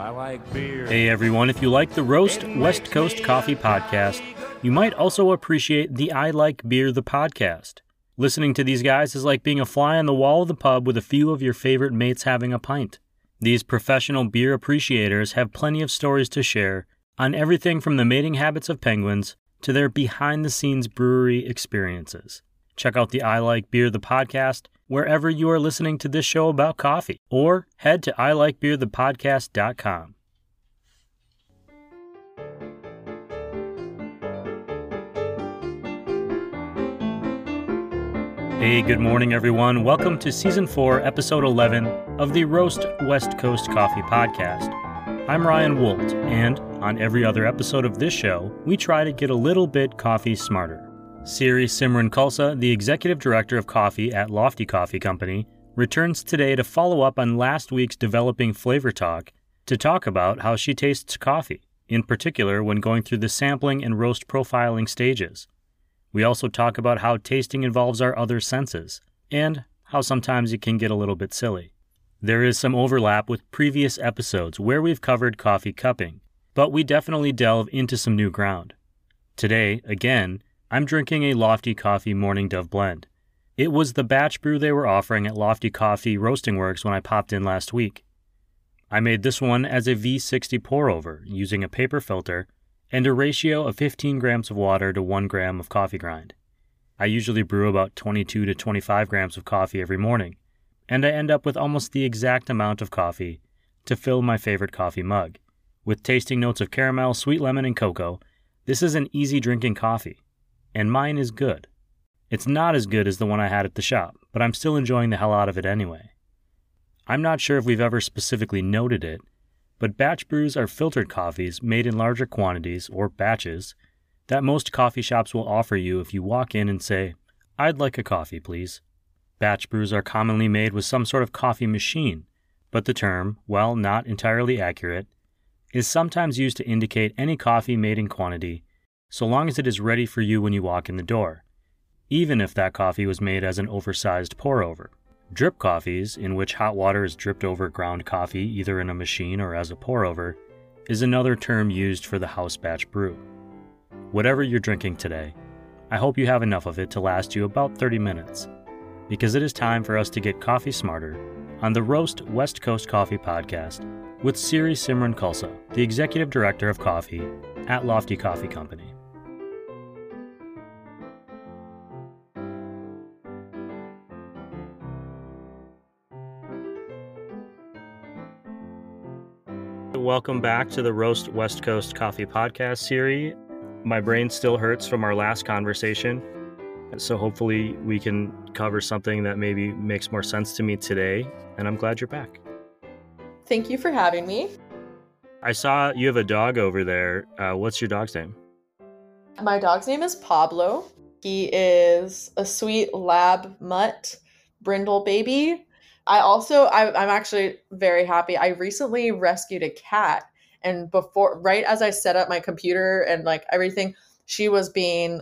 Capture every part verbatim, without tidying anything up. I like beer. Hey everyone, if you like the Roast West Coast Coffee Podcast, you might also appreciate the I Like Beer the podcast. Listening to these guys is like being a fly on the wall of the pub with a few of your favorite mates having a pint. These professional beer appreciators have plenty of stories to share on everything from the mating habits of penguins to their behind-the-scenes brewery experiences. Check out the I Like Beer the podcast wherever you are listening to this show about coffee, or head to i like beer the podcast dot com. Hey, good morning, everyone. Welcome to Season four, Episode eleven of the Roast West Coast Coffee Podcast. I'm Ryan Wolt, and on every other episode of this show, we try to get a little bit coffee smarter. Siri Simran Khalsa, the Executive Director of Coffee at Lofty Coffee Company, returns today to follow up on last week's Developing Flavor Talk to talk about how she tastes coffee, in particular when going through the sampling and roast profiling stages. We also talk about how tasting involves our other senses, and how sometimes it can get a little bit silly. There is some overlap with previous episodes where we've covered coffee cupping, but we definitely delve into some new ground. Today, again, I'm drinking a Lofty Coffee Morning Dove blend. It was the batch brew they were offering at Lofty Coffee Roasting Works when I popped in last week. I made this one as a V sixty pour-over using a paper filter and a ratio of fifteen grams of water to one gram of coffee grind. I usually brew about twenty-two to twenty-five grams of coffee every morning, and I end up with almost the exact amount of coffee to fill my favorite coffee mug. With tasting notes of caramel, sweet lemon, and cocoa, this is an easy drinking coffee. And mine is good. It's not as good as the one I had at the shop, but I'm still enjoying the hell out of it anyway. I'm not sure if we've ever specifically noted it, but batch brews are filtered coffees made in larger quantities, or batches, that most coffee shops will offer you if you walk in and say, "I'd like a coffee, please." Batch brews are commonly made with some sort of coffee machine, but the term, while not entirely accurate, is sometimes used to indicate any coffee made in quantity, so long as it is ready for you when you walk in the door, even if that coffee was made as an oversized pour-over. Drip coffees, in which hot water is dripped over ground coffee either in a machine or as a pour-over, is another term used for the house batch brew. Whatever you're drinking today, I hope you have enough of it to last you about thirty minutes, because it is time for us to get coffee smarter on the Roast West Coast Coffee Podcast with Siri Simran Khalsa, the Executive Director of Coffee at Lofty Coffee Company. Welcome back to the Roast West Coast Coffee Podcast, Siri. My brain still hurts from our last conversation, so hopefully we can cover something that maybe makes more sense to me today, and I'm glad you're back. Thank you for having me. I saw you have a dog over there. Uh, what's your dog's name? My dog's name is Pablo. He is a sweet lab mutt brindle baby. I also, I, I'm actually very happy. I recently rescued a cat, and before, right as I set up my computer and like everything, she was being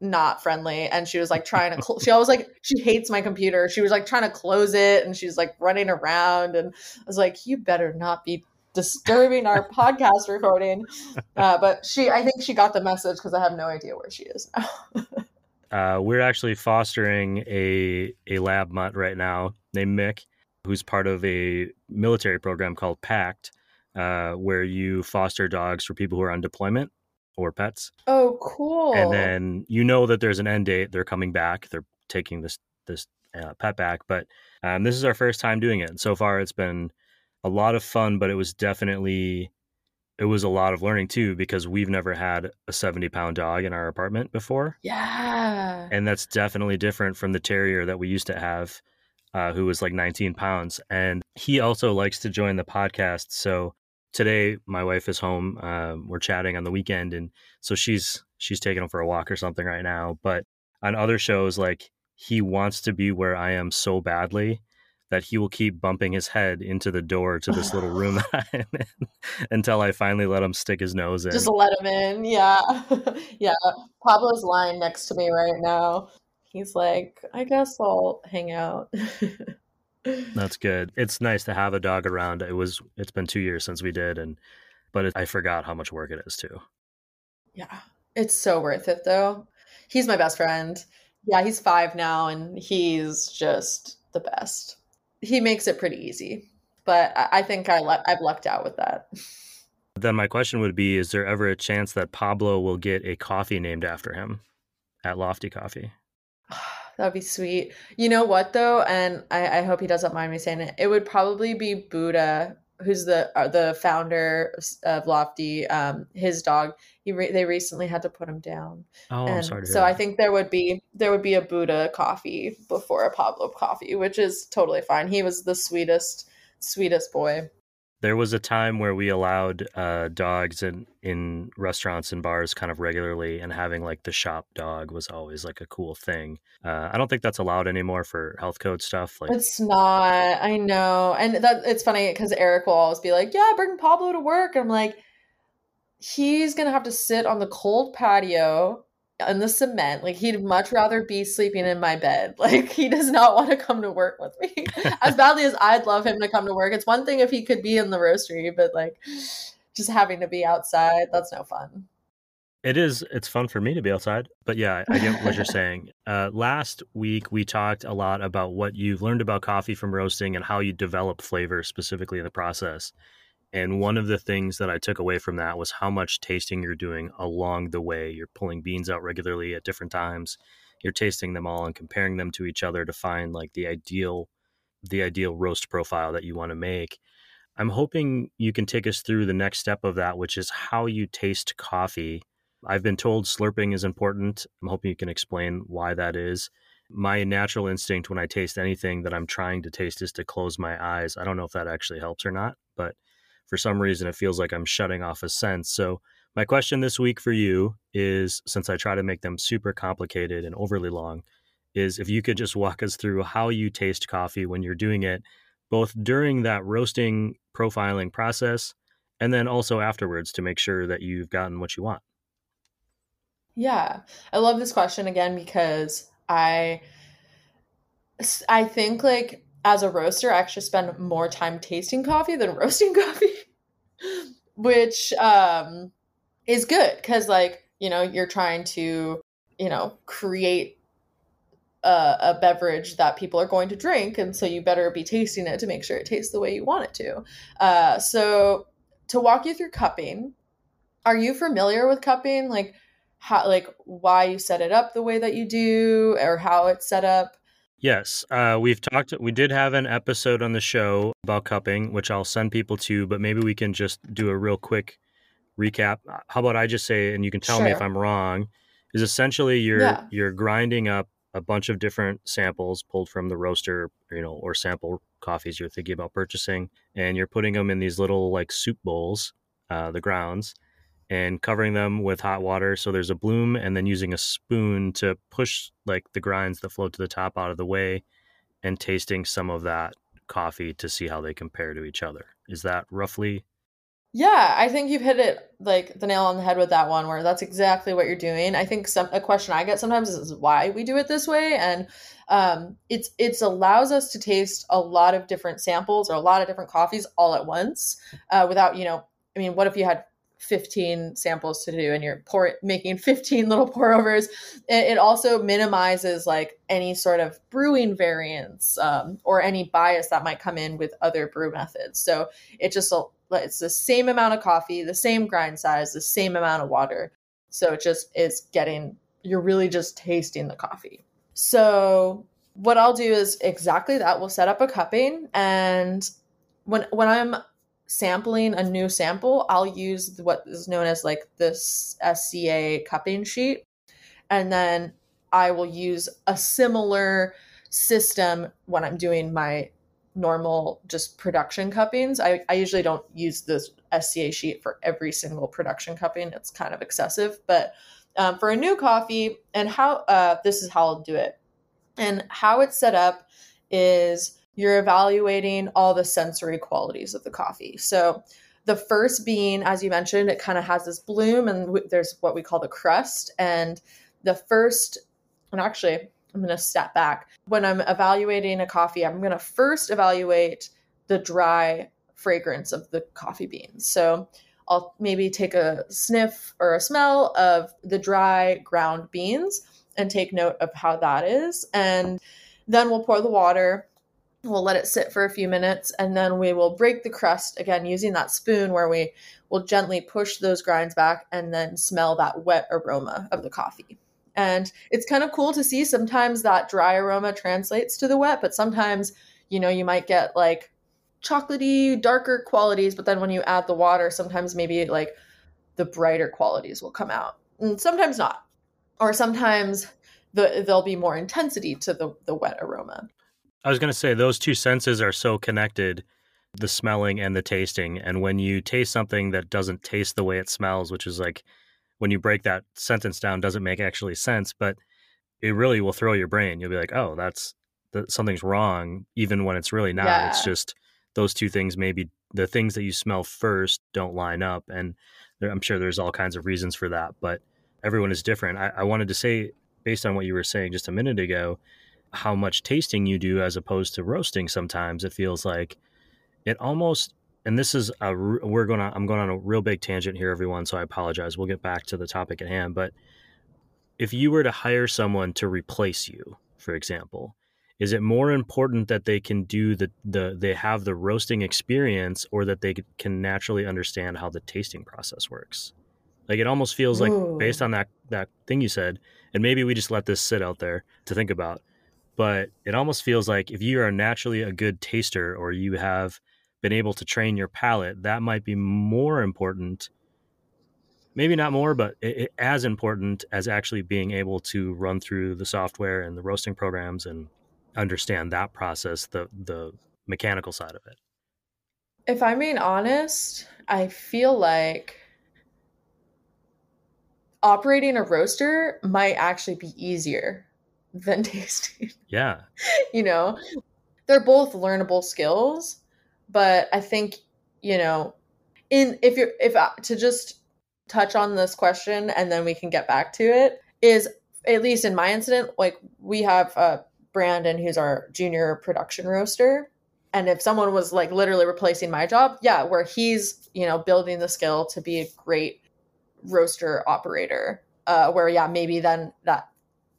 not friendly, and she was like trying to, cl- she always like, she hates my computer. She was like trying to close it, and she's like running around, and I was like, you better not be disturbing our podcast recording. Uh, but she, I think she got the message because I have no idea where she is now. Uh, we're actually fostering a a lab mutt right now named Mick, who's part of a military program called PACT, uh, where you foster dogs for people who are on deployment or pets. Oh, cool. And then you know that there's an end date. They're coming back. They're taking this, this uh, pet back. But um, this is our first time doing it. And so far, it's been a lot of fun, but it was definitely... It was a lot of learning, too, because we've never had a seventy-pound dog in our apartment before. Yeah. And that's definitely different from the terrier that we used to have, uh, who was like nineteen pounds. And he also likes to join the podcast. So today, my wife is home. Uh, we're chatting on the weekend. And so she's she's taking him for a walk or something right now. But on other shows, like, he wants to be where I am so badly that he will keep bumping his head into the door to this little room that I'm in until I finally let him stick his nose in. Just let him in. Yeah. Yeah. Pablo's lying next to me right now. He's like, I guess I'll hang out. That's good. It's nice to have a dog around. It was, it's been two years since we did, and but it, I forgot how much work it is too. Yeah, it's so worth it though. He's my best friend. Yeah, he's five now, and he's just the best. He makes it pretty easy, but I think I le- I've lucked out with that. Then my question would be, is there ever a chance that Pablo will get a coffee named after him at Lofty Coffee? That'd be sweet. You know what though? And I, I hope he doesn't mind me saying it. It would probably be Buddha, who's the uh, the founder of, of Lofty. Um, his dog. He re- they recently had to put him down. Oh, and I'm sorry to hear so that. I think there would be there would be a Buddha coffee before a Pablo coffee, which is totally fine. He was the sweetest, sweetest boy. There was a time where we allowed uh, dogs in, in restaurants and bars kind of regularly, and having like the shop dog was always like a cool thing. Uh, I don't think that's allowed anymore for health code stuff. Like, it's not. I know. And that it's funny because Eric will always be like, yeah, bring Pablo to work. And I'm like, he's going to have to sit on the cold patio in the cement. Like, he'd much rather be sleeping in my bed. Like, he does not want to come to work with me. As badly as I'd love him to come to work, it's one thing if he could be in the roastery, but like just having to be outside, that's no fun. It is. It's fun for me to be outside, but yeah, I get what you're saying. Uh, last week we talked a lot about what you've learned about coffee from roasting and how you develop flavor specifically in the process. And one of the things that I took away from that was how much tasting you're doing along the way. You're pulling beans out regularly at different times. You're tasting them all and comparing them to each other to find like the ideal, the ideal roast profile that you want to make. I'm hoping you can take us through the next step of that, which is how you taste coffee. I've been told slurping is important. I'm hoping you can explain why that is. My natural instinct when I taste anything that I'm trying to taste is to close my eyes. I don't know if that actually helps or not, but for some reason, it feels like I'm shutting off a sense. So my question this week for you is, since I try to make them super complicated and overly long, is if you could just walk us through how you taste coffee when you're doing it, both during that roasting profiling process and then also afterwards to make sure that you've gotten what you want. Yeah, I love this question again, because I, I think like, as a roaster, I actually spend more time tasting coffee than roasting coffee, which um, is good because, like, you know, you're trying to, you know, create a, a beverage that people are going to drink. And so you better be tasting it to make sure it tastes the way you want it to. Uh, so to walk you through cupping, are you familiar with cupping? Like how, like why you set it up the way that you do or how it's set up? Yes, uh, we've talked, we did have an episode on the show about cupping, which I'll send people to, but maybe we can just do a real quick recap. How about I just say, and you can tell sure. me if I'm wrong, is essentially you're yeah. you're grinding up a bunch of different samples pulled from the roaster, you know, or sample coffees you're thinking about purchasing, and you're putting them in these little like soup bowls, uh, the grounds, and covering them with hot water. So there's a bloom, and then using a spoon to push like the grinds that float to the top out of the way and tasting some of that coffee to see how they compare to each other. Is that roughly? Yeah, I think you've hit it like the nail on the head with that one, where that's exactly what you're doing. I think some a question I get sometimes is why we do it this way. And um, it's it's allows us to taste a lot of different samples or a lot of different coffees all at once uh, without, you know, I mean, what if you had fifteen samples to do and you're pour making fifteen little pour overs. It, it also minimizes like any sort of brewing variance um, or any bias that might come in with other brew methods. So it just, it's the same amount of coffee, the same grind size, the same amount of water. So it just is getting, you're really just tasting the coffee. So what I'll do is exactly that. We'll set up a cupping, and when, when I'm sampling a new sample, I'll use what is known as like this S C A cupping sheet. And then I will use a similar system when I'm doing my normal just production cuppings. I, I usually don't use this S C A sheet for every single production cupping. It's kind of excessive, but um, for a new coffee and how uh, this is how I'll do it. And how it's set up is you're evaluating all the sensory qualities of the coffee. So the first bean, as you mentioned, it kind of has this bloom, and w- there's what we call the crust. And the first, and actually I'm going to step back. When I'm evaluating a coffee, I'm going to first evaluate the dry fragrance of the coffee beans. So I'll maybe take a sniff or a smell of the dry ground beans and take note of how that is. And then we'll pour the water. We'll let it sit for a few minutes, and then we will break the crust again using that spoon where we will gently push those grinds back and then smell that wet aroma of the coffee. And it's kind of cool to see sometimes that dry aroma translates to the wet, but sometimes, you know, you might get like chocolatey, darker qualities, but then when you add the water, sometimes maybe like the brighter qualities will come out, and sometimes not. Or sometimes the, there'll be more intensity to the, the wet aroma. I was going to say those two senses are so connected, the smelling and the tasting. And when you taste something that doesn't taste the way it smells, which is like when you break that sentence down, doesn't make actually sense, but it really will throw your brain. You'll be like, oh, that's that something's wrong, even when it's really not. Yeah. It's just those two things, maybe the things that you smell first don't line up. And there, I'm sure there's all kinds of reasons for that, but everyone is different. I, I wanted to say, based on what you were saying just a minute ago, how much tasting you do as opposed to roasting. Sometimes it feels like it almost, and this is a, we're going to, I'm going on a real big tangent here, everyone. So I apologize. We'll get back to the topic at hand, but if you were to hire someone to replace you, for example, is it more important that they can do the, the, they have the roasting experience, or that they can naturally understand how the tasting process works? Like it almost feels like, ooh, based on that, that thing you said, and maybe we just let this sit out there to think about, but it almost feels like if you are naturally a good taster or you have been able to train your palate, that might be more important, maybe not more, but it, it, as important as actually being able to run through the software and the roasting programs and understand that process, the the mechanical side of it. If I'm being honest, I feel like operating a roaster might actually be easier than tasting. Yeah. You know, they're both learnable skills, but I think, you know, in, if you're, if uh, to just touch on this question and then we can get back to it, is at least in my incident, like we have uh, Brandon, who's our junior production roaster. And if someone was like literally replacing my job, yeah, where he's, you know, building the skill to be a great roaster operator, uh, where, yeah, maybe then that,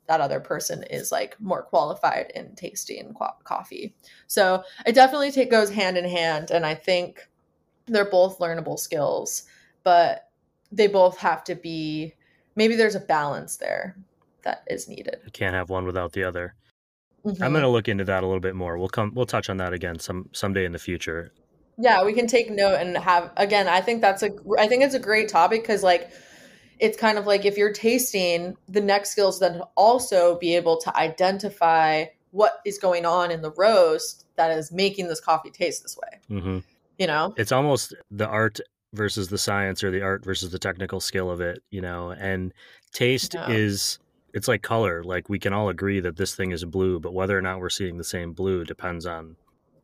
that other person is like more qualified in tasting co- coffee. So it definitely take, goes hand in hand. And I think they're both learnable skills, but they both have to be, maybe there's a balance there that is needed. You can't have one without the other. Mm-hmm. I'm going to look into that a little bit more. We'll come, we'll touch on that again some, someday in the future. Yeah, we can take note and have, again, I think that's a, I think it's a great topic. 'Cause like, it's kind of like if you're tasting, the next skill is then also be able to identify what is going on in the roast that is making this coffee taste this way. Mm-hmm. You know, it's almost the art versus the science, or the art versus the technical skill of it, you know, and taste yeah. is, it's like color. Like we can all agree that this thing is blue, but whether or not we're seeing the same blue depends on,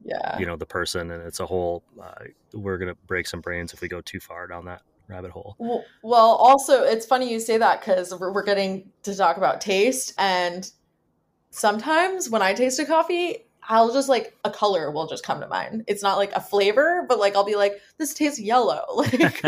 yeah, you know, the person. And it's a whole, uh, we're going to break some brains if we go too far down that rabbit hole. Well, also, it's funny you say that because we're getting to talk about taste. And sometimes when I taste a coffee, I'll just like a color will just come to mind. It's not like a flavor, but like I'll be like, this tastes yellow. Like,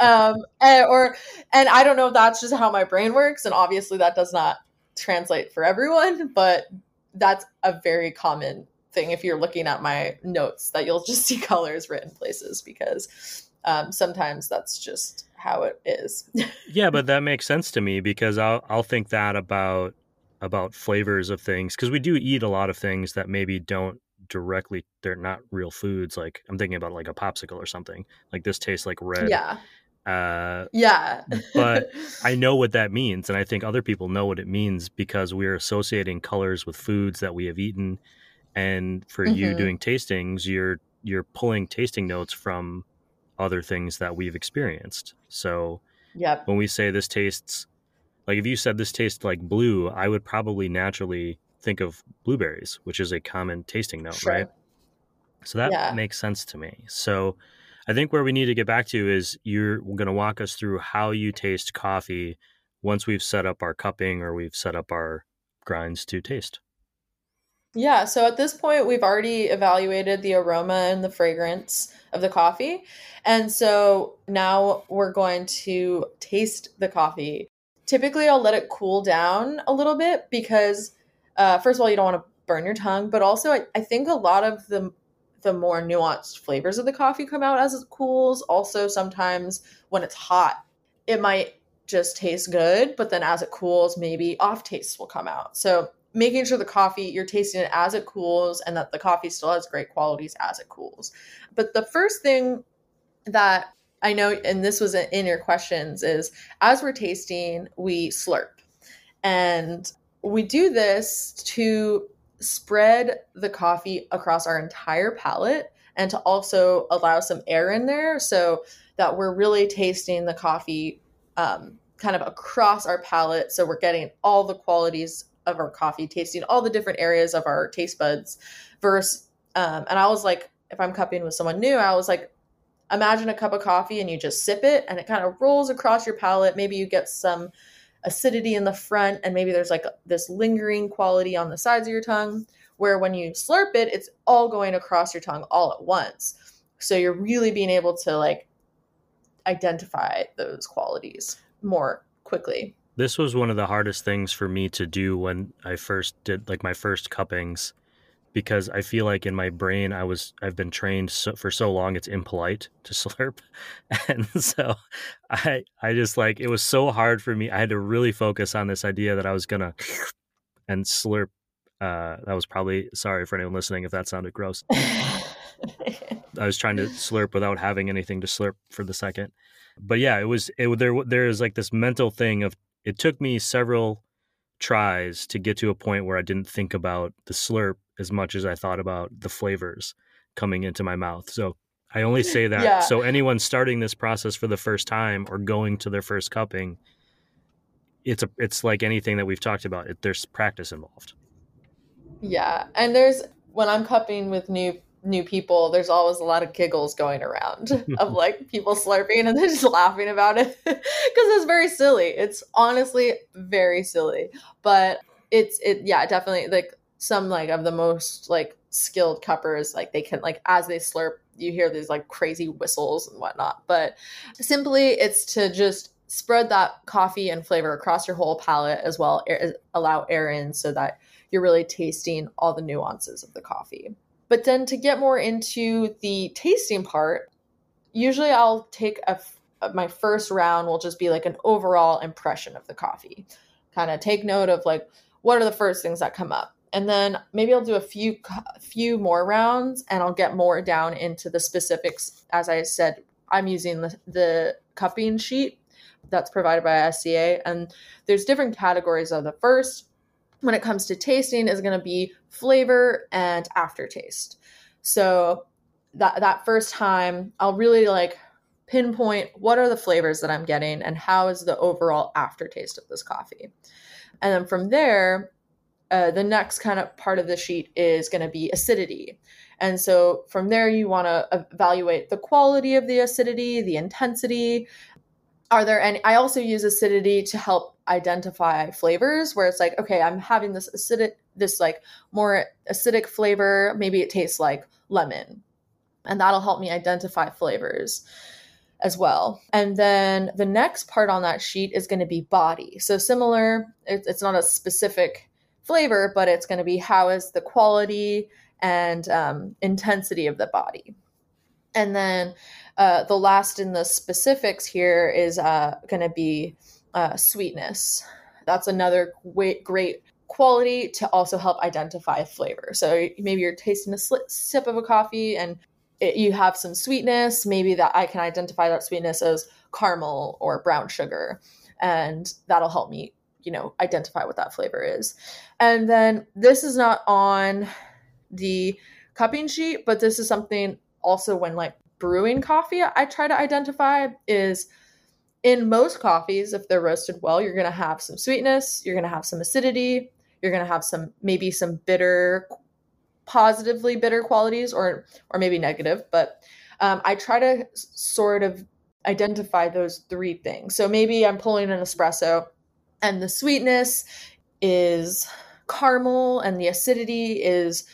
um, and, or, and I don't know if that's just how my brain works. And obviously, that does not translate for everyone, but that's a very common thing if you're looking at my notes that you'll just see colors written places because. Um, sometimes that's just how it is. Yeah, but that makes sense to me because I'll I'll think that about about flavors of things because we do eat a lot of things that maybe don't directly, they're not real foods. Like I'm thinking about like a popsicle or something. Like this tastes like red. Yeah. Uh, yeah. But I know what that means, and I think other people know what it means because we're associating colors with foods that we have eaten. And for mm-hmm. you doing tastings, you're you're pulling tasting notes from other things that we've experienced. So yep. when we say this tastes like, if you said this tastes like blue, I would probably naturally think of blueberries, which is a common tasting note, sure. right? So that yeah. makes sense to me. So I think where we need to get back to is you're going to walk us through how you taste coffee once we've set up our cupping or we've set up our grinds to taste? Yeah, so at this point, we've already evaluated the aroma and the fragrance of the coffee. And so now we're going to taste the coffee. Typically, I'll let it cool down a little bit because, uh, first of all, you don't want to burn your tongue. But also, I, I think a lot of the the more nuanced flavors of the coffee come out as it cools. Also, sometimes when it's hot, it might just taste good. But then as it cools, maybe off tastes will come out. So making sure the coffee, you're tasting it as it cools and that the coffee still has great qualities as it cools. But the first thing that I know, and this was in your questions, is as we're tasting, we slurp. And we do this to spread the coffee across our entire palate and to also allow some air in there so that we're really tasting the coffee um, kind of across our palate. So we're getting all the qualities of our coffee, tasting all the different areas of our taste buds versus, um, and I was like, if I'm cupping with someone new, I was like, imagine a cup of coffee and you just sip it and it kind of rolls across your palate. Maybe you get some acidity in the front and maybe there's like this lingering quality on the sides of your tongue, where when you slurp it, it's all going across your tongue all at once. So you're really being able to like identify those qualities more quickly. This was one of the hardest things for me to do when I first did like my first cuppings, because I feel like in my brain, I was, I've been trained so, for so long, it's impolite to slurp. And so I, I just like, it was so hard for me. I had to really focus on this idea that I was going to and slurp. Uh, that was probably, sorry for anyone listening if that sounded gross. I was trying to slurp without having anything to slurp for the second. But yeah, it was, it there, there is like this mental thing of, it took me several tries to get to a point where I didn't think about the slurp as much as I thought about the flavors coming into my mouth. So I only say that. Yeah. So anyone starting this process for the first time or going to their first cupping, it's a, it's like anything that we've talked about. It, there's practice involved. Yeah. And there's, when I'm cupping with new new people, there's always a lot of giggles going around of like people slurping and they're just laughing about it because it's very silly. It's honestly very silly, but it's, it, yeah, definitely like some like of the most like skilled cuppers, like they can like, as they slurp, you hear these like crazy whistles and whatnot, but simply it's to just spread that coffee and flavor across your whole palate as well. Air, allow air in so that you're really tasting all the nuances of the coffee. But then to get more into the tasting part, usually I'll take a, my first round will just be like an overall impression of the coffee, kind of take note of like, what are the first things that come up? And then maybe I'll do a few, few more rounds and I'll get more down into the specifics. As I said, I'm using the, the cupping sheet that's provided by S C A, and there's different categories of the first. When it comes to tasting, is going to be flavor and aftertaste. So that that first time, I'll really like pinpoint what are the flavors that I'm getting and how is the overall aftertaste of this coffee. And then from there, uh, the next kind of part of the sheet is going to be acidity. And so from there, you want to evaluate the quality of the acidity, the intensity. Are there any? I also use acidity to help identify flavors, where it's like, okay, I'm having this acidic, this like more acidic flavor. Maybe it tastes like lemon, and that'll help me identify flavors as well. And then the next part on that sheet is going to be body. So similar, it, it's not a specific flavor, but it's going to be how is the quality and um, intensity of the body. And then uh, the last in the specifics here is uh, going to be Uh, sweetness. That's another great, great quality to also help identify flavor. So maybe you're tasting a sli- sip of a coffee and it, you have some sweetness. Maybe that I can identify that sweetness as caramel or brown sugar, and that'll help me, you know, identify what that flavor is. And then this is not on the cupping sheet, but this is something also when like brewing coffee, I try to identify is, in most coffees, if they're roasted well, you're going to have some sweetness, you're going to have some acidity, you're going to have some, maybe some bitter, positively bitter qualities, or or maybe negative. But um, I try to sort of identify those three things. So maybe I'm pulling an espresso and the sweetness is caramel and the acidity is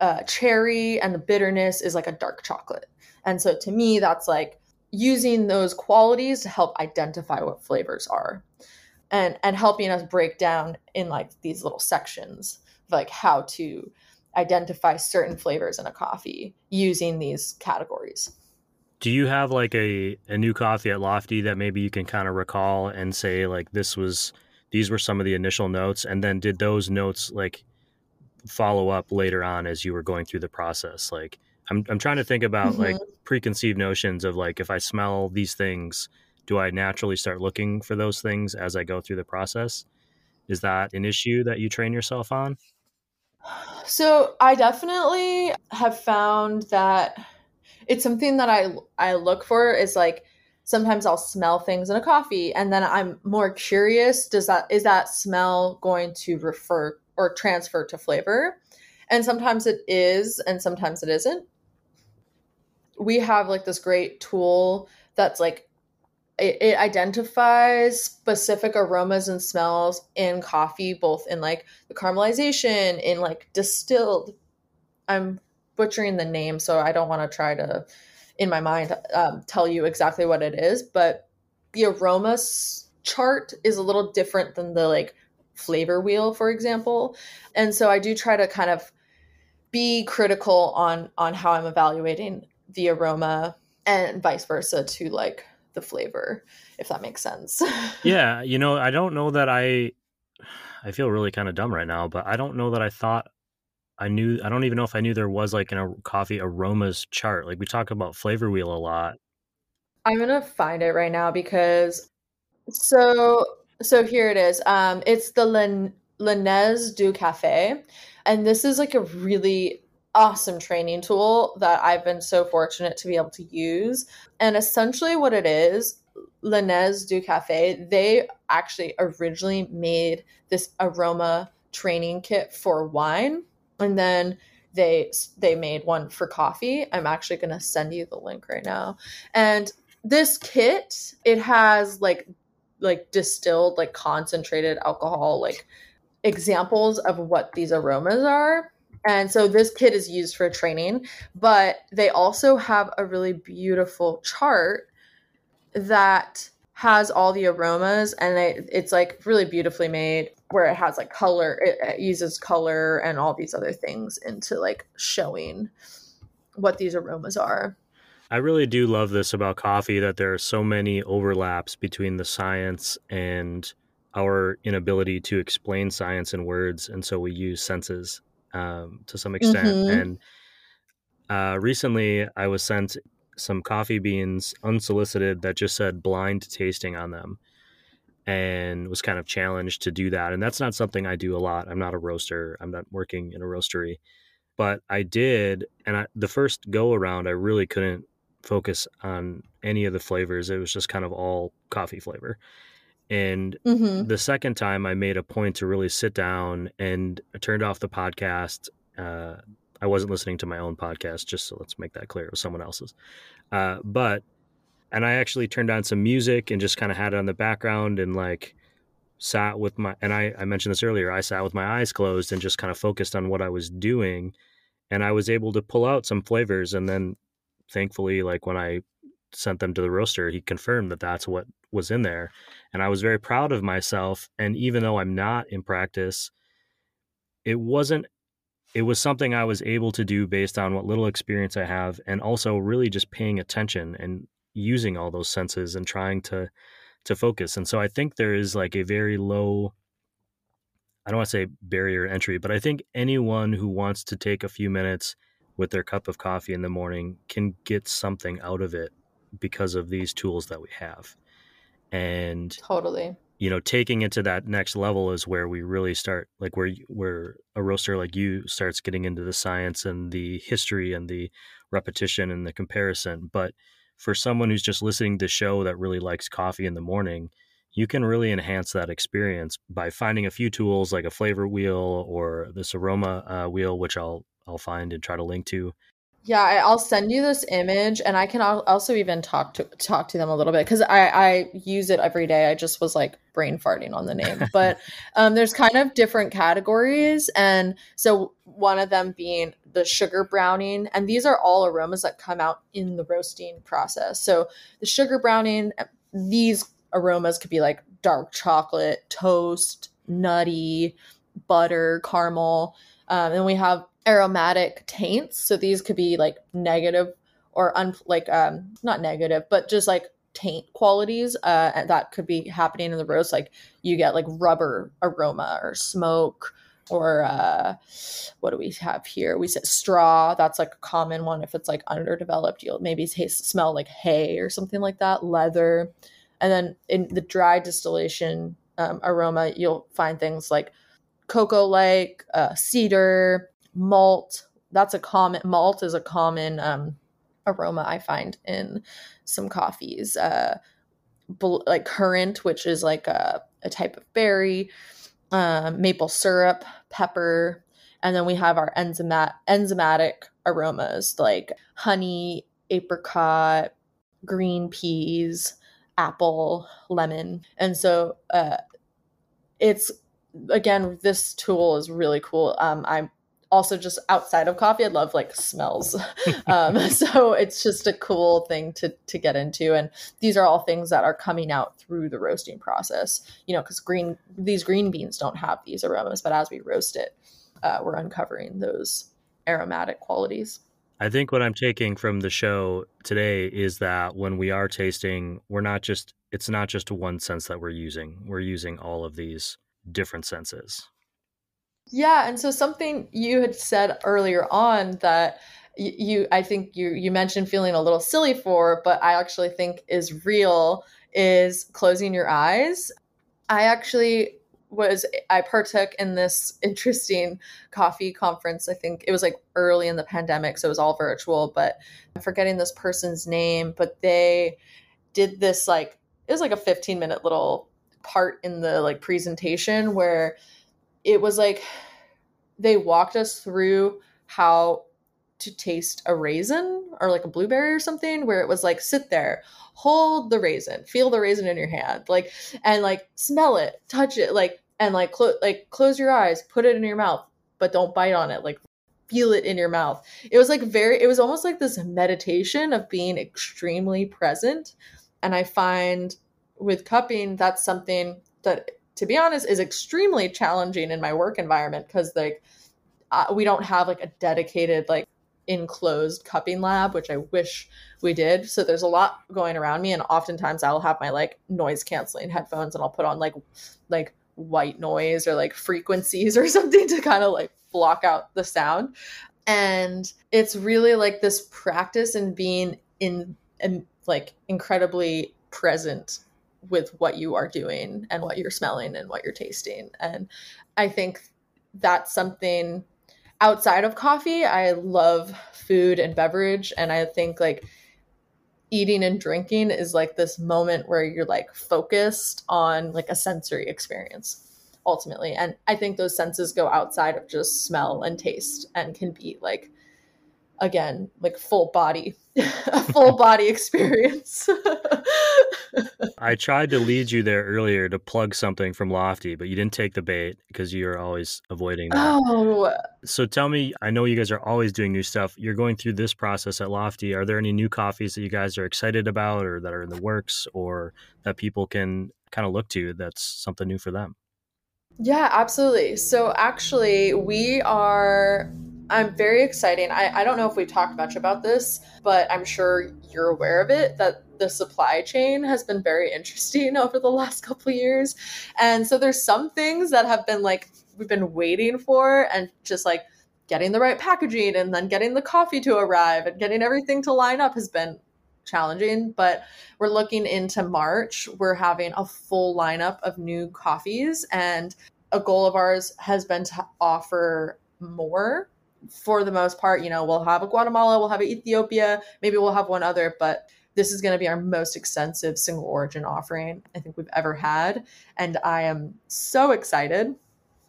uh, cherry and the bitterness is like a dark chocolate. And so to me, that's like using those qualities to help identify what flavors are and, and helping us break down in like these little sections, like how to identify certain flavors in a coffee using these categories. Do you have like a, a new coffee at Lofty that maybe you can kind of recall and say like, this was, these were some of the initial notes? And then did those notes like follow up later on as you were going through the process? Like I'm I'm trying to think about mm-hmm. like preconceived notions of like, if I smell these things, do I naturally start looking for those things as I go through the process? Is that an issue that you train yourself on? So I definitely have found that it's something that I, I look for is like, sometimes I'll smell things in a coffee and then I'm more curious. Does that, is that smell going to refer or transfer to flavor? And sometimes it is, and sometimes it isn't. We have like this great tool that's like, it, it identifies specific aromas and smells in coffee, both in like the caramelization, in like distilled. I'm butchering the name, so I don't want to try to, in my mind, um, tell you exactly what it is. But the aromas chart is a little different than the like flavor wheel, for example. And so I do try to kind of be critical on, on how I'm evaluating the aroma and vice versa to like the flavor, if that makes sense. Yeah. You know, I don't know that I, I feel really kind of dumb right now, but I don't know that I thought I knew, I don't even know if I knew there was like a coffee aromas chart. Like we talk about flavor wheel a lot. I'm going to find it right now because so, so here it is. Um, it's the Le, Le Nez du Café. And this is like a really awesome training tool that I've been so fortunate to be able to use. And essentially what it is, Le Nez du Café, they actually originally made this aroma training kit for wine. And then they they made one for coffee. I'm actually going to send you the link right now. And this kit, it has like like distilled, like concentrated alcohol, like examples of what these aromas are. And so this kit is used for training, but they also have a really beautiful chart that has all the aromas and it, it's like really beautifully made where it has like color, it, it uses color and all these other things into like showing what these aromas are. I really do love this about coffee, that there are so many overlaps between the science and our inability to explain science in words. And so we use senses um, to some extent. Mm-hmm. And uh, recently I was sent some coffee beans unsolicited that just said blind tasting on them and was kind of challenged to do that. And that's not something I do a lot. I'm not a roaster. I'm not working in a roastery, but I did. And I, the first go around, I really couldn't focus on any of the flavors. It was just kind of all coffee flavor. And mm-hmm. the second time I made a point to really sit down and I turned off the podcast, uh, I wasn't listening to my own podcast, just so let's make that clear. It was someone else's. Uh, but, and I actually turned on some music and just kind of had it on the background and like sat with my, and I, I mentioned this earlier, I sat with my eyes closed and just kind of focused on what I was doing. And I was able to pull out some flavors. And then thankfully, like when I sent them to the roaster, he confirmed that that's what was in there. And I was very proud of myself. And even though I'm not in practice, it wasn't, it was something I was able to do based on what little experience I have and also really just paying attention and using all those senses and trying to to focus. And so I think there is like a very low, I don't want to say barrier entry, but I think anyone who wants to take a few minutes with their cup of coffee in the morning can get something out of it because of these tools that we have. And totally. You know, taking it to that next level is where we really start, like where where a roaster like you starts getting into the science and the history and the repetition and the comparison. But for someone who's just listening to the show that really likes coffee in the morning, you can really enhance that experience by finding a few tools like a flavor wheel or this aroma uh, wheel, which I'll I'll find and try to link to. Yeah, I, I'll send you this image, and I can al- also even talk to talk to them a little bit, because I, I use it every day. I just was like brain farting on the name. But um, there's kind of different categories. And so one of them being the sugar browning. And these are all aromas that come out in the roasting process. So the sugar browning, these aromas could be like dark chocolate, toast, nutty, butter, caramel. Um, and we have aromatic taints. So these could be like negative or un- like um, not negative, but just like taint qualities uh, that could be happening in the roast. Like you get like rubber aroma or smoke or uh, what do we have here? We said straw. That's like a common one. If it's like underdeveloped, you'll maybe taste, smell like hay or something like that, leather. And then in the dry distillation um, aroma, you'll find things like cocoa, like uh, cedar, malt. That's a common malt is a common um aroma I find in some coffees, uh bl- like currant, which is like a, a type of berry, um maple syrup, pepper. And then we have our enzymat- enzymatic aromas like honey, apricot, green peas, apple, lemon. And so uh it's, again, this tool is really cool. um I'm also just outside of coffee, I love like smells. Um, so it's just a cool thing to, to get into. And these are all things that are coming out through the roasting process, you know, cause green, these green beans don't have these aromas, but as we roast it, uh, we're uncovering those aromatic qualities. I think what I'm taking from the show today is that when we are tasting, we're not just, it's not just one sense that we're using, we're using all of these different senses. Yeah. And so something you had said earlier on that you, I think you, you mentioned feeling a little silly for, but I actually think is real, is closing your eyes. I actually was, I partook in this interesting coffee conference. I think it was like early in the pandemic, so it was all virtual, but I'm forgetting this person's name, but they did this, like, it was like a fifteen minute little part in the like presentation where it was like they walked us through how to taste a raisin or like a blueberry or something, where it was like, sit there, hold the raisin, feel the raisin in your hand, like, and like smell it, touch it, like, and like, clo- like close your eyes, put it in your mouth, but don't bite on it. Like feel it in your mouth. It was like very, it was almost like this meditation of being extremely present. And I find with cupping, that's something that, to be honest, is extremely challenging in my work environment, because like uh, we don't have like a dedicated like enclosed cupping lab, which I wish we did. So there's a lot going around me, and oftentimes I'll have my like noise canceling headphones, and I'll put on like like white noise or like frequencies or something to kind of like block out the sound. And it's really like this practice in being in and like incredibly present with what you are doing and what you're smelling and what you're tasting. And I think that's something outside of coffee. I love food and beverage. And I think like eating and drinking is like this moment where you're like focused on like a sensory experience ultimately. And I think those senses go outside of just smell and taste and can be like, again, like full body, a full body experience. I tried to lead you there earlier to plug something from Lofty, but you didn't take the bait because you're always avoiding that. Oh. So tell me, I know you guys are always doing new stuff. You're going through this process at Lofty. Are there any new coffees that you guys are excited about or that are in the works or that people can kind of look to that's something new for them? Yeah, absolutely. So actually we are... I'm very excited. I, I don't know if we've talked much about this, but I'm sure you're aware of it, that the supply chain has been very interesting over the last couple of years. And so there's some things that have been like, we've been waiting for, and just like getting the right packaging and then getting the coffee to arrive and getting everything to line up has been challenging. But we're looking into March. We're having a full lineup of new coffees, and a goal of ours has been to offer more. For the most part, you know, we'll have a Guatemala, we'll have an Ethiopia, maybe we'll have one other, but this is going to be our most extensive single origin offering I think we've ever had. And I am so excited.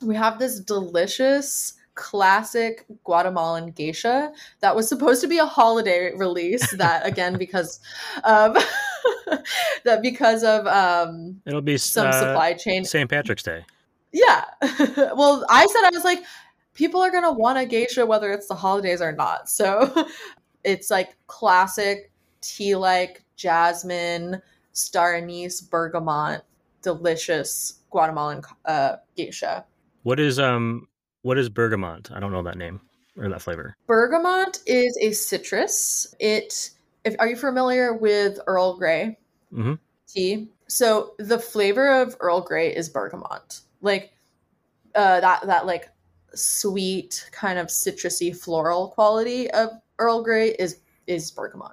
We have this delicious classic Guatemalan geisha that was supposed to be a holiday release that again because of that because of um it'll be some uh, supply chain. Saint Patrick's Day. Yeah. Well, I said I was like, people are gonna want a geisha whether it's the holidays or not. So it's like classic tea, like jasmine, star anise, bergamot, delicious Guatemalan uh, geisha. What is um what is bergamot? I don't know that name or that flavor. Bergamot is a citrus. It if are you familiar with Earl Grey mm-hmm. tea? So the flavor of Earl Grey is bergamot, like uh, that that like sweet kind of citrusy floral quality of Earl Grey is is bergamot.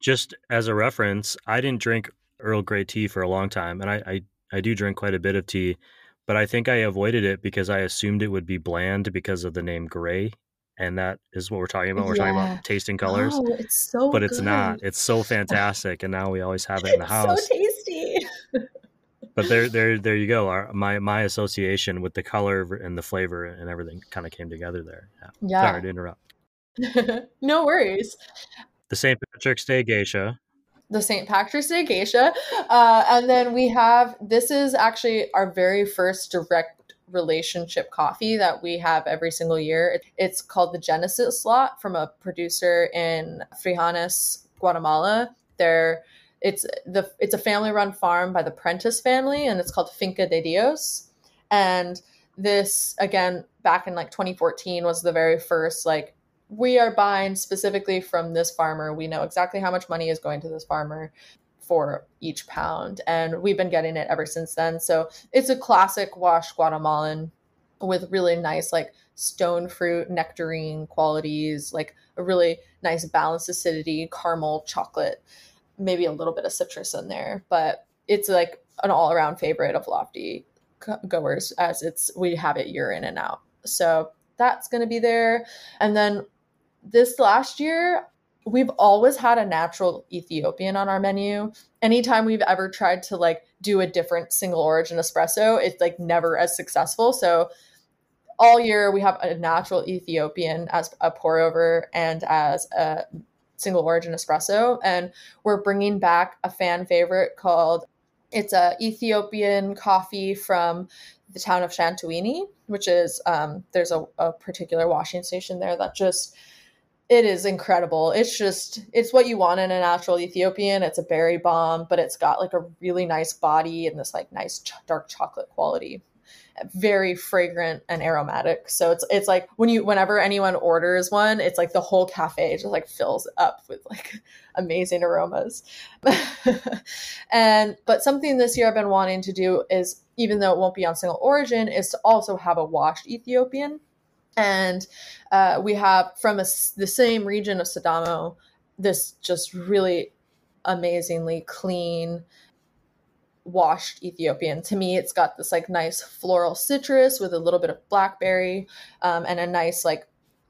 Just as a reference, I didn't drink Earl Grey tea for a long time, and I, I, I do drink quite a bit of tea, but I think I avoided it because I assumed it would be bland because of the name Grey, and that is what we're talking about. We're yeah. talking about tasting colors, oh, it's so but good. It's not. It's so fantastic, and now we always have it in the it's house. So tasty. But there, there, there you go. Our, my my association with the color and the flavor and everything kind of came together there. Yeah. yeah. Sorry to interrupt. No worries. The Saint Patrick's Day geisha. The Saint Patrick's Day geisha. Uh, and then we have, this is actually our very first direct relationship coffee that we have every single year. It's called the Genesis lot from a producer in Frijanes, Guatemala. They're, it's, the, it's a family-run farm by the Prentice family, and it's called Finca de Dios. And this, again, back in like twenty fourteen was the very first like, we are buying specifically from this farmer. We know exactly how much money is going to this farmer for each pound. And we've been getting it ever since then. So it's a classic wash Guatemalan with really nice, like stone fruit nectarine qualities, like a really nice balanced acidity, caramel, chocolate, maybe a little bit of citrus in there, but it's like an all around favorite of Lofty goers as it's, we have it year in and out. So that's going to be there. And then this last year, we've always had a natural Ethiopian on our menu. Anytime we've ever tried to like do a different single origin espresso, it's like never as successful. So all year we have a natural Ethiopian as a pour over and as a single origin espresso. And we're bringing back a fan favorite called, it's a Ethiopian coffee from the town of Chantuini, which is, um, there's a, a particular washing station there that just, it is incredible. It's just, it's what you want in a natural Ethiopian. It's a berry bomb, but it's got like a really nice body and this like nice ch- dark chocolate quality, very fragrant and aromatic. So it's, it's like when you, whenever anyone orders one, it's like the whole cafe just like fills up with like amazing aromas. And, but something this year I've been wanting to do is, even though it won't be on single origin, is to also have a washed Ethiopian. And uh, we have from a, the same region of Sidamo, this just really amazingly clean washed Ethiopian. To me, it's got this like nice floral citrus with a little bit of blackberry um, and a nice like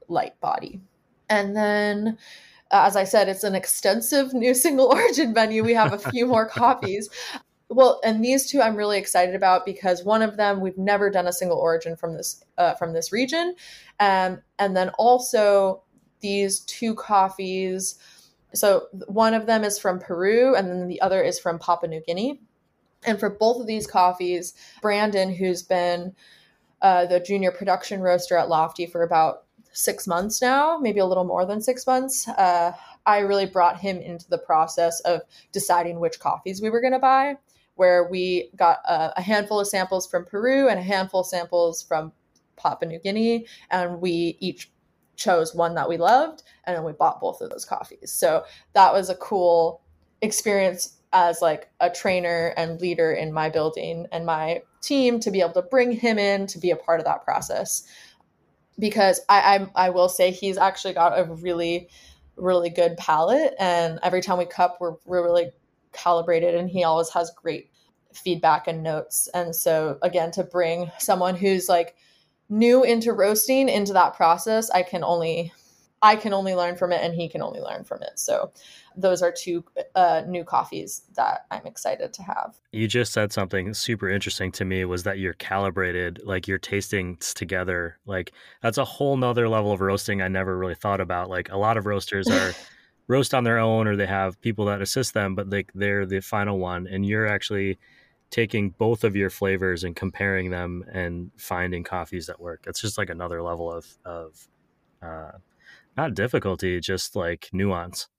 light body. And then, as I said, it's an extensive new single origin menu. We have a few more coffees. Well, and these two I'm really excited about because one of them, we've never done a single origin from this uh, from this region. Um, and then also these two coffees. So one of them is from Peru and then the other is from Papua New Guinea. And for both of these coffees, Brandon, who's been uh, the junior production roaster at Lofty for about six months now, maybe a little more than six months, uh, I really brought him into the process of deciding which coffees we were going to buy, where we got a, a handful of samples from Peru and a handful of samples from Papua New Guinea. And we each chose one that we loved and then we bought both of those coffees. So that was a cool experience as like a trainer and leader in my building and my team to be able to bring him in to be a part of that process. Because I, I, I will say he's actually got a really, really good palate. And every time we cup, we're, we're really calibrated and he always has great feedback and notes. And so again, to bring someone who's like new into roasting into that process, I can only I can only learn from it and he can only learn from it. So those are two uh, new coffees that I'm excited to have. You just said something super interesting to me, was that you're calibrated, like you're tasting together. Like that's a whole nother level of roasting I never really thought about. Like a lot of roasters are roast on their own, or they have people that assist them, but like they're the final one. And you're actually taking both of your flavors and comparing them and finding coffees that work. It's just like another level of, of, uh, not difficulty, just like nuance.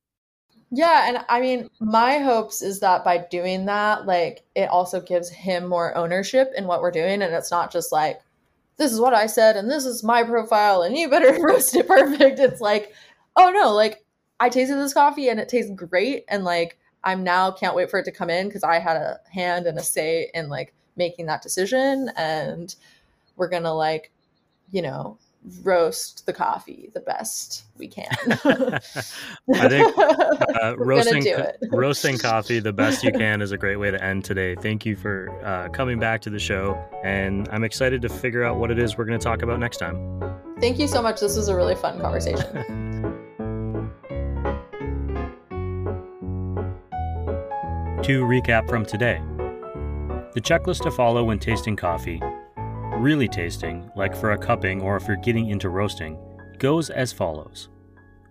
Yeah. And I mean, my hopes is that by doing that, like it also gives him more ownership in what we're doing. And it's not just like, this is what I said, and this is my profile, and you better roast it perfect. It's like, oh no, like I tasted this coffee and it tastes great. And like, I'm now can't wait for it to come in, because I had a hand and a say in like making that decision. And we're going to like, you know, roast the coffee the best we can. I think uh, roasting roasting coffee the best you can is a great way to end today. Thank you for uh, coming back to the show, and I'm excited to figure out what it is we're going to talk about next time. Thank you so much. This was a really fun conversation. To recap from today, the checklist to follow when tasting coffee, really tasting, like for a cupping or if you're getting into roasting, goes as follows.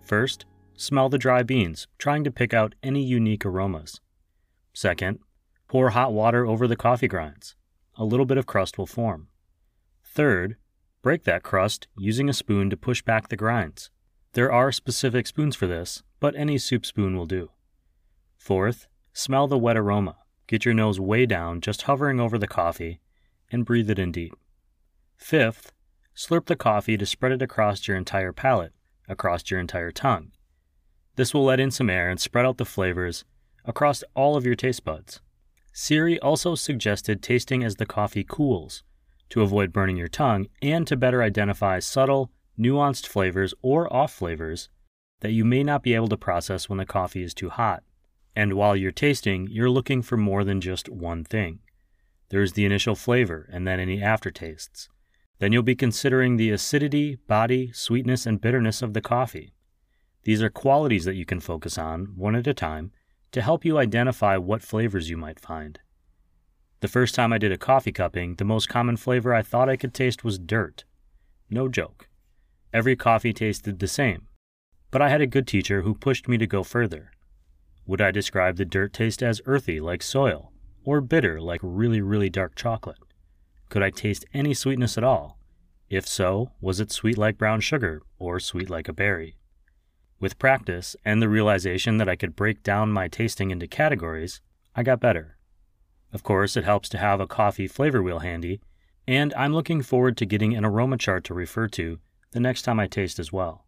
First, smell the dry beans, trying to pick out any unique aromas. Second, pour hot water over the coffee grinds. A little bit of crust will form. Third, break that crust using a spoon to push back the grinds. There are specific spoons for this, but any soup spoon will do. Fourth, smell the wet aroma. Get your nose way down, just hovering over the coffee, and breathe it in deep. Fifth, slurp the coffee to spread it across your entire palate, across your entire tongue. This will let in some air and spread out the flavors across all of your taste buds. Siri also suggested tasting as the coffee cools to avoid burning your tongue and to better identify subtle, nuanced flavors or off flavors that you may not be able to process when the coffee is too hot. And while you're tasting, you're looking for more than just one thing. There's the initial flavor and then any aftertastes. Then you'll be considering the acidity, body, sweetness, and bitterness of the coffee. These are qualities that you can focus on, one at a time, to help you identify what flavors you might find. The first time I did a coffee cupping, the most common flavor I thought I could taste was dirt. No joke. Every coffee tasted the same. But I had a good teacher who pushed me to go further. Would I describe the dirt taste as earthy, like soil, or bitter, like really, really dark chocolate? Could I taste any sweetness at all? If so, was it sweet like brown sugar or sweet like a berry? With practice and the realization that I could break down my tasting into categories, I got better. Of course, it helps to have a coffee flavor wheel handy, and I'm looking forward to getting an aroma chart to refer to the next time I taste as well.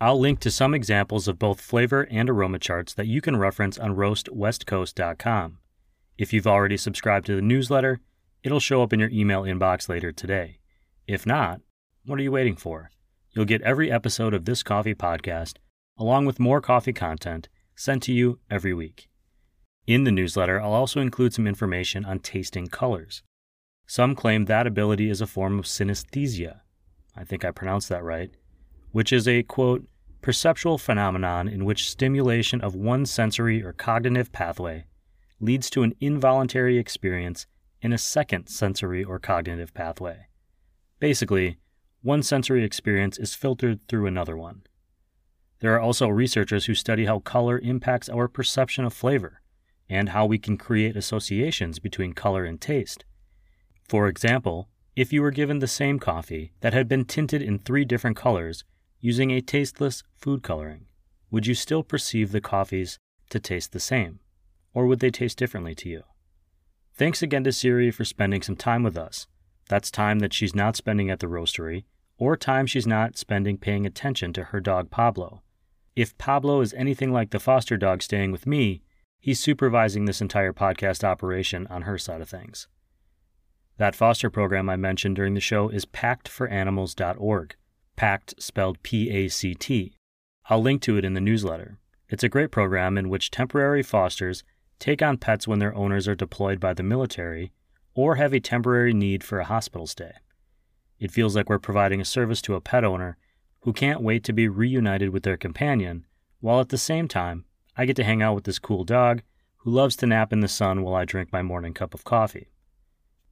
I'll link to some examples of both flavor and aroma charts that you can reference on roast west coast dot com. If you've already subscribed to the newsletter, it'll show up in your email inbox later today. If not, what are you waiting for? You'll get every episode of this coffee podcast, along with more coffee content, sent to you every week. In the newsletter, I'll also include some information on tasting colors. Some claim that ability is a form of synesthesia, I think I pronounced that right, which is a, quote, perceptual phenomenon in which stimulation of one sensory or cognitive pathway leads to an involuntary experience in a second sensory or cognitive pathway. Basically, one sensory experience is filtered through another one. There are also researchers who study how color impacts our perception of flavor and how we can create associations between color and taste. For example, if you were given the same coffee that had been tinted in three different colors using a tasteless food coloring, would you still perceive the coffees to taste the same? Or would they taste differently to you? Thanks again to Siri for spending some time with us. That's time that she's not spending at the roastery, or time she's not spending paying attention to her dog Pablo. If Pablo is anything like the foster dog staying with me, he's supervising this entire podcast operation on her side of things. That foster program I mentioned during the show is pact for animals dot org, PACT spelled P A C T. I'll link to it in the newsletter. It's a great program in which temporary fosters take on pets when their owners are deployed by the military or have a temporary need for a hospital stay. It feels like we're providing a service to a pet owner who can't wait to be reunited with their companion, while at the same time, I get to hang out with this cool dog who loves to nap in the sun while I drink my morning cup of coffee.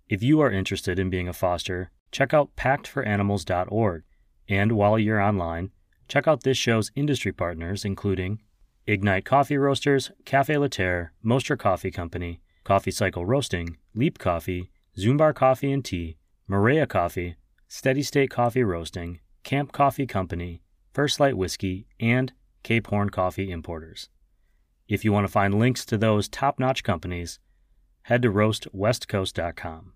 If you are interested in being a foster, check out Pact For Animals dot org, and while you're online, check out this show's industry partners, including Ignite Coffee Roasters, Café La Terre, Mostra Coffee Company, Coffee Cycle Roasting, Leap Coffee, Zumbar Coffee and Tea, Morea Coffee, Steady State Coffee Roasting, Camp Coffee Company, First Light Whiskey, and Cape Horn Coffee Importers. If you want to find links to those top-notch companies, head to roast west coast dot com.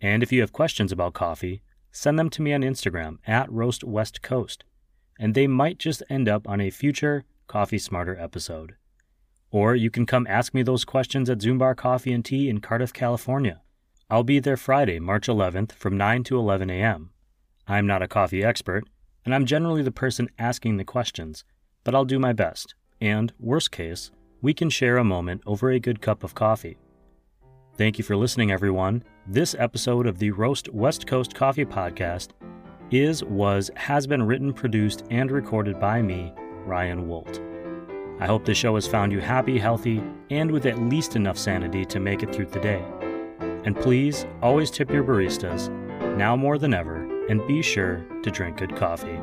And if you have questions about coffee, send them to me on Instagram at Roast West Coast, and they might just end up on a future Coffee Smarter episode. Or you can come ask me those questions at Zumbar Coffee and Tea in Cardiff, California. I'll be there Friday, March eleventh from nine to eleven a.m. I'm not a coffee expert, and I'm generally the person asking the questions, but I'll do my best, and worst case, we can share a moment over a good cup of coffee. Thank you for listening, everyone. This episode of the Roast West Coast Coffee Podcast is, was, has been written, produced, and recorded by me, Ryan Wolt. I hope this show has found you happy, healthy, and with at least enough sanity to make it through the day. And please, always tip your baristas, now more than ever, and be sure to drink good coffee.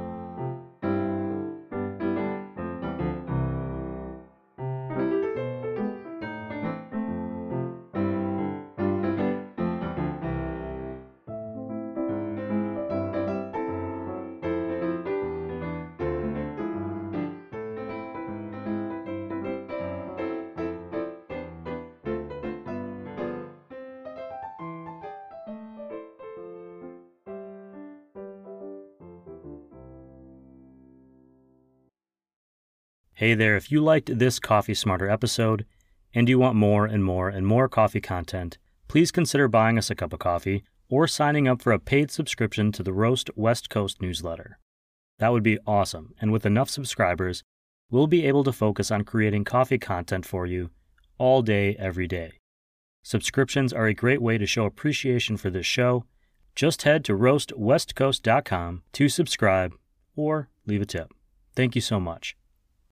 Hey there, if you liked this Coffee Smarter episode and you want more and more and more coffee content, please consider buying us a cup of coffee or signing up for a paid subscription to the Roast West Coast newsletter. That would be awesome, and with enough subscribers, we'll be able to focus on creating coffee content for you all day, every day. Subscriptions are a great way to show appreciation for this show. Just head to roast west coast dot com to subscribe or leave a tip. Thank you so much.